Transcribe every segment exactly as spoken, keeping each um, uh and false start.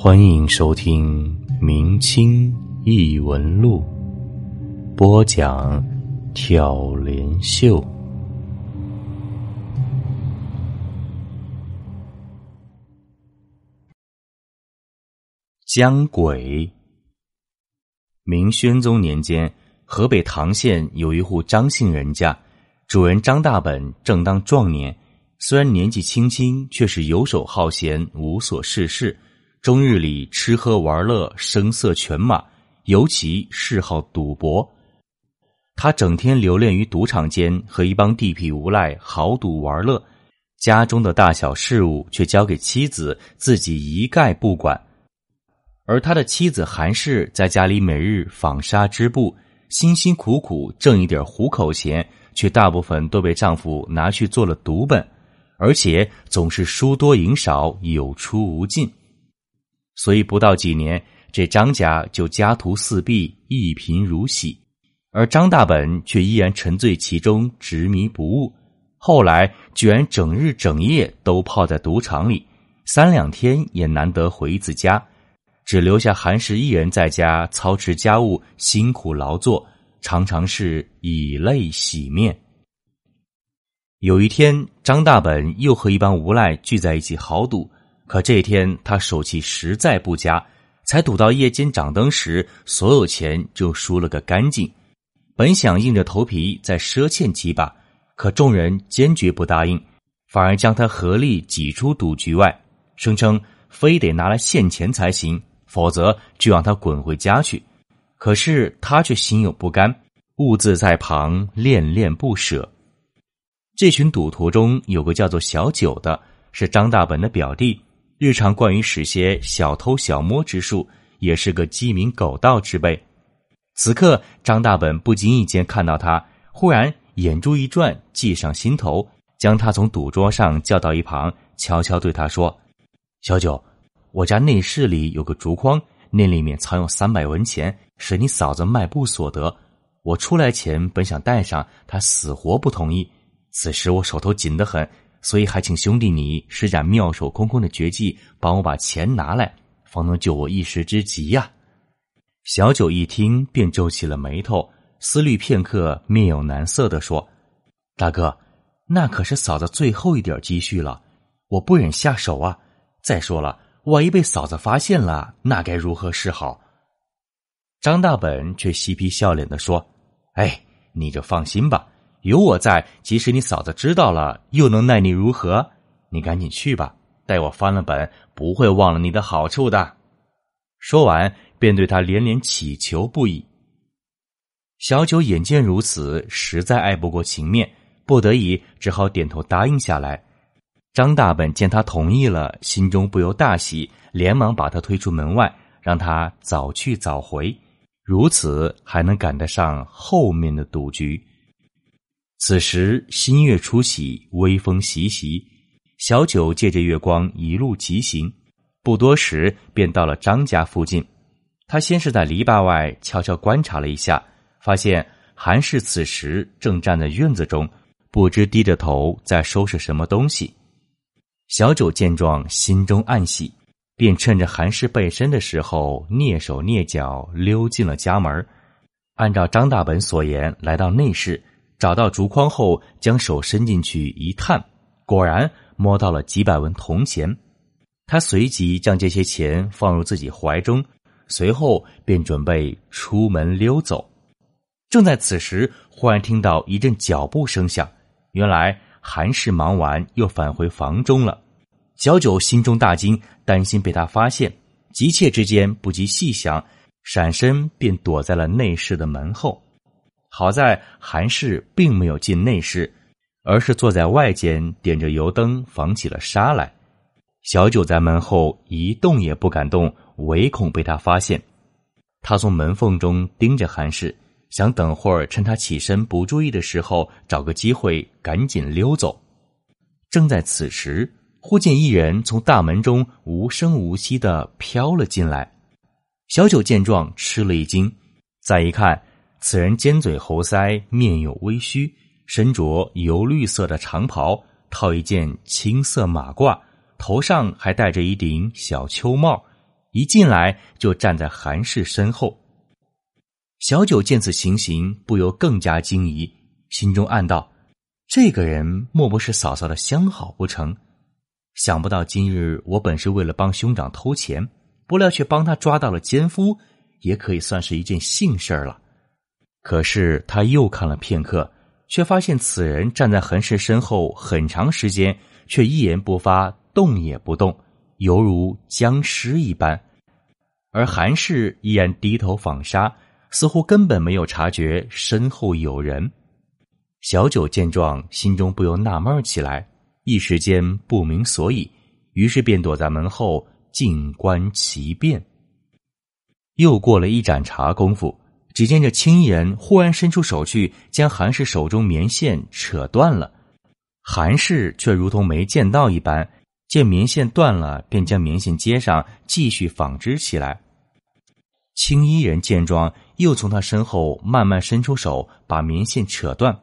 欢迎收听明清异闻录，播讲挑帘秀。江鬼。明宣宗年间，河北唐县有一户张姓人家，主人张大本正当壮年，虽然年纪轻轻，却是游手好闲，无所事事，终日里吃喝玩乐，声色犬马，尤其嗜好赌博。他整天留恋于赌场间，和一帮地痞无赖豪赌玩乐，家中的大小事务却交给妻子，自己一概不管。而他的妻子韩氏在家里每日纺纱织布，辛辛苦苦挣一点糊口钱，却大部分都被丈夫拿去做了赌本，而且总是输多赢少，有出无进。所以不到几年，这张家就家徒四壁，一贫如洗，而张大本却依然沉醉其中，执迷不悟。后来居然整日整夜都泡在赌场里，三两天也难得回一次家，只留下韩氏一人在家操持家务，辛苦劳作，常常是以泪洗面。有一天，张大本又和一帮无赖聚在一起豪赌，可这天他手气实在不佳，才赌到夜间掌灯时，所有钱就输了个干净。本想硬着头皮再赊欠几把，可众人坚决不答应，反而将他合力挤出赌局外，声称非得拿来现钱才行，否则就让他滚回家去。可是他却心有不甘，兀自在旁恋恋不舍。这群赌徒中有个叫做小九的，是张大本的表弟，日常惯于使些小偷小摸之术，也是个鸡鸣狗盗之辈。此刻张大本不经意间看到他，忽然眼珠一转，计上心头，将他从赌桌上叫到一旁，悄悄对他说：“小九，我家内室里有个竹筐，那里面藏有三百文钱，是你嫂子卖布所得。我出来前本想带上，她死活不同意。此时我手头紧得很，所以还请兄弟你施展妙手空空的绝技，帮我把钱拿来，方能救我一时之急呀、啊！”小九一听便皱起了眉头，思虑片刻，面有难色地说：“大哥，那可是嫂子最后一点积蓄了，我不忍下手啊。再说了，万一被嫂子发现了，那该如何是好？”张大本却嬉皮笑脸地说：“哎，你就放心吧，有我在，即使你嫂子知道了，又能奈你如何？你赶紧去吧，待我翻了本，不会忘了你的好处的。”说完便对他连连乞求不已。小九眼见如此，实在爱不过情面，不得已只好点头答应下来。张大本见他同意了，心中不由大喜，连忙把他推出门外，让他早去早回，如此还能赶得上后面的赌局。此时新月初起，微风习习，小九借着月光一路疾行，不多时便到了张家附近。他先是在篱笆外悄悄观察了一下，发现韩氏此时正站在院子中，不知低着头在收拾什么东西。小九见状，心中暗喜，便趁着韩氏背身的时候，蹑手蹑脚溜进了家门。按照张大本所言，来到内室，找到竹筐后，将手伸进去一探，果然摸到了几百文铜钱。他随即将这些钱放入自己怀中，随后便准备出门溜走。正在此时，忽然听到一阵脚步声响，原来韩氏忙完又返回房中了。小九心中大惊，担心被他发现，急切之间不及细想，闪身便躲在了内室的门后。好在韩氏并没有进内室，而是坐在外间，点着油灯防起了纱来。小九在门后一动也不敢动，唯恐被他发现。他从门缝中盯着韩氏，想等会儿趁他起身不注意的时候，找个机会赶紧溜走。正在此时，忽见一人从大门中无声无息地飘了进来。小九见状吃了一惊，再一看，此人尖嘴猴腮，面有微须，身着油绿色的长袍，套一件青色马褂，头上还戴着一顶小秋帽，一进来就站在韩氏身后。小九见此情形，不由更加惊疑，心中暗道：这个人莫不是嫂嫂的相好不成？想不到今日我本是为了帮兄长偷钱，不料却帮他抓到了奸夫，也可以算是一件幸事了。可是他又看了片刻，却发现此人站在韩氏身后很长时间，却一言不发，动也不动，犹如僵尸一般。而韩氏依然低头纺纱，似乎根本没有察觉身后有人。小九见状，心中不由纳闷起来，一时间不明所以，于是便躲在门后静观其变。又过了一盏茶功夫，只见这青衣人忽然伸出手去，将韩氏手中棉线扯断了。韩氏却如同没见到一般，见棉线断了，便将棉线接上，继续纺织起来。青衣人见状，又从他身后慢慢伸出手，把棉线扯断。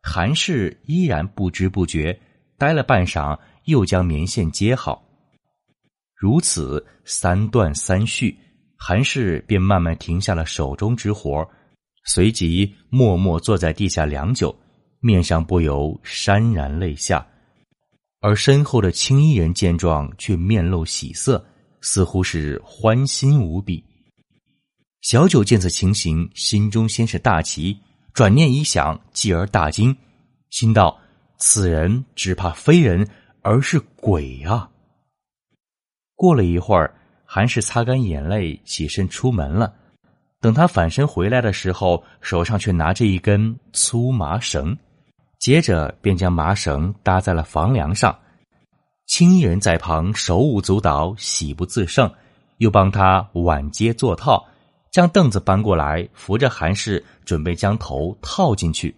韩氏依然不知不觉，呆了半晌，又将棉线接好。如此三断三续，韩氏便慢慢停下了手中之活，随即默默坐在地下良久，面上不由潸然泪下。而身后的青衣人见状，却面露喜色，似乎是欢欣无比。小九见此情形，心中先是大奇，转念一想，继而大惊，心道：此人只怕非人，而是鬼啊！过了一会儿，韩氏擦干眼泪，起身出门了。等他返身回来的时候，手上却拿着一根粗麻绳，接着便将麻绳搭在了房梁上。青衣人在旁手舞足蹈，喜不自胜，又帮他挽接做套，将凳子搬过来，扶着韩氏准备将头套进去。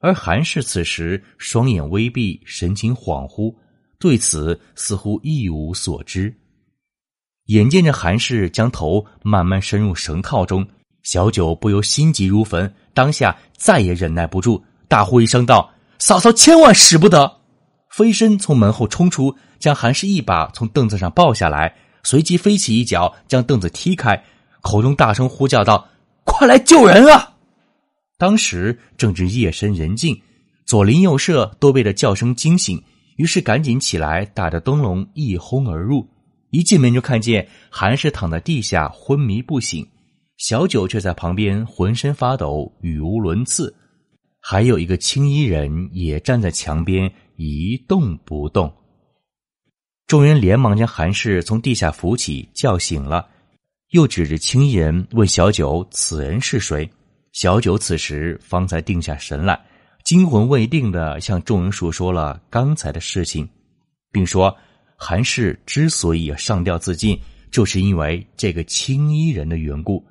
而韩氏此时双眼微闭，神情恍惚，对此似乎一无所知。眼见着韩氏将头慢慢深入绳套中，小九不由心急如焚，当下再也忍耐不住，大呼一声道：嫂嫂千万使不得！飞身从门后冲出，将韩氏一把从凳子上抱下来，随即飞起一脚将凳子踢开，口中大声呼叫道：快来救人啊！当时正值夜深人静，左邻右舍都被这叫声惊醒，于是赶紧起来，打着灯笼一哄而入。一进门就看见韩氏躺在地下昏迷不醒，小九却在旁边浑身发抖，语无伦次。还有一个青衣人也站在墙边一动不动。众人连忙将韩氏从地下扶起，叫醒了，又指着青衣人问小九此人是谁。小九此时方才定下神来，惊魂未定地向众人述说了刚才的事情，并说韩氏之所以上吊自尽，就是因为这个青衣人的缘故。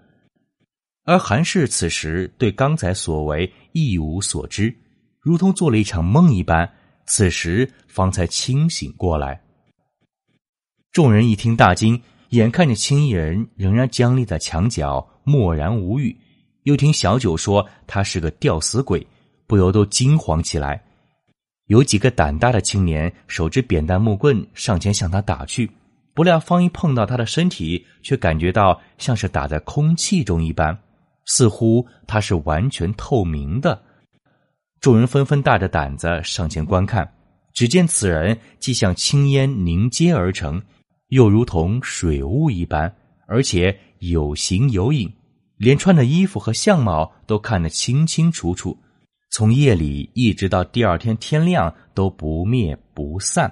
而韩氏此时对刚才所为一无所知，如同做了一场梦一般，此时方才清醒过来。众人一听大惊，眼看着青衣人仍然僵立在墙角，默然无语，又听小九说他是个吊死鬼，不由都惊慌起来。有几个胆大的青年手持扁担木棍上前向他打去，不料方一碰到他的身体，却感觉到像是打在空气中一般，似乎他是完全透明的。众人纷纷大着胆子上前观看，只见此人既像青烟凝结而成，又如同水雾一般，而且有形有影，连穿的衣服和相貌都看得清清楚楚，从夜里一直到第二天天亮都不灭不散。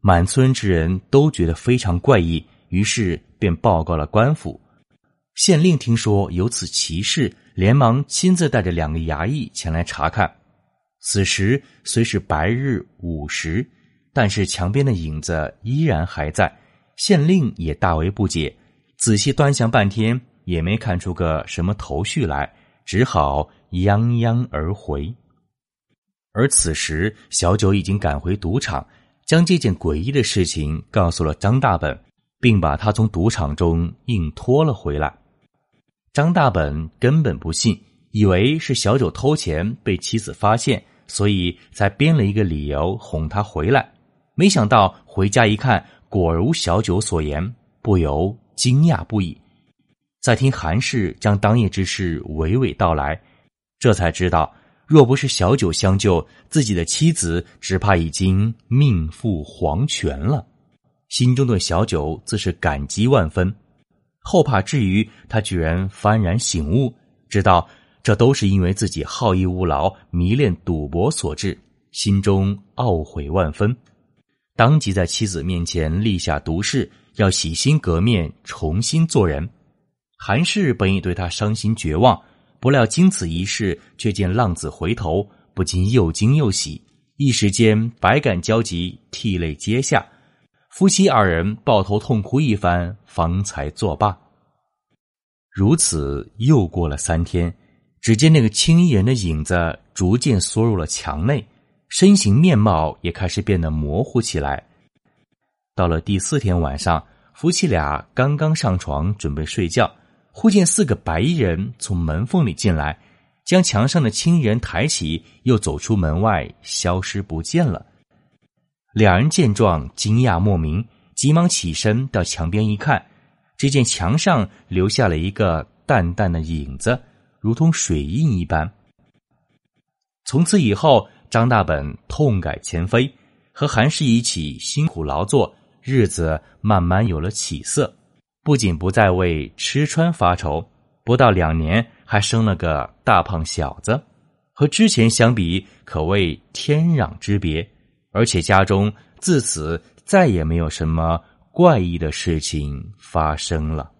满村之人都觉得非常怪异，于是便报告了官府。县令听说有此奇事，连忙亲自带着两个衙役前来查看。此时虽是白日午时，但是墙边的影子依然还在，县令也大为不解，仔细端详半天也没看出个什么头绪来，只好泱泱而回。而此时小九已经赶回赌场，将这件诡异的事情告诉了张大本，并把他从赌场中硬拖了回来。张大本根本不信，以为是小九偷钱被妻子发现，所以才编了一个理由哄他回来。没想到回家一看，果如小九所言，不由惊讶不已。再听韩氏将当夜之事娓娓道来，这才知道若不是小九相救，自己的妻子只怕已经命赴黄泉了。心中对小九自是感激万分，后怕至于他居然幡然醒悟，知道这都是因为自己好逸恶劳、迷恋赌博所致，心中懊悔万分，当即在妻子面前立下毒誓，要洗心革面，重新做人。韩氏本已对他伤心绝望，不料经此一事，却见浪子回头，不禁又惊又喜，一时间百感交集，涕泪皆下。夫妻二人抱头痛哭一番，方才作罢。如此又过了三天，只见那个青衣人的影子逐渐缩入了墙内，身形面貌也开始变得模糊起来。到了第四天晚上，夫妻俩刚刚上床准备睡觉，忽见四个白衣人从门缝里进来，将墙上的青衣人抬起，又走出门外，消失不见了。两人见状惊讶莫名，急忙起身到墙边一看，只见墙上留下了一个淡淡的影子，如同水印一般。从此以后，张大本痛改前非，和韩氏一起辛苦劳作，日子慢慢有了起色。不仅不再为吃穿发愁，不到两年还生了个大胖小子，和之前相比可谓天壤之别，而且家中自此再也没有什么怪异的事情发生了。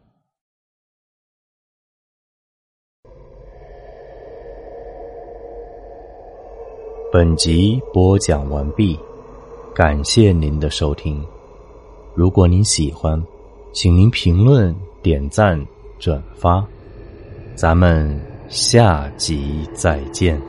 本集播讲完毕，感谢您的收听。如果您喜欢，请您评论、点赞、转发，咱们下集再见。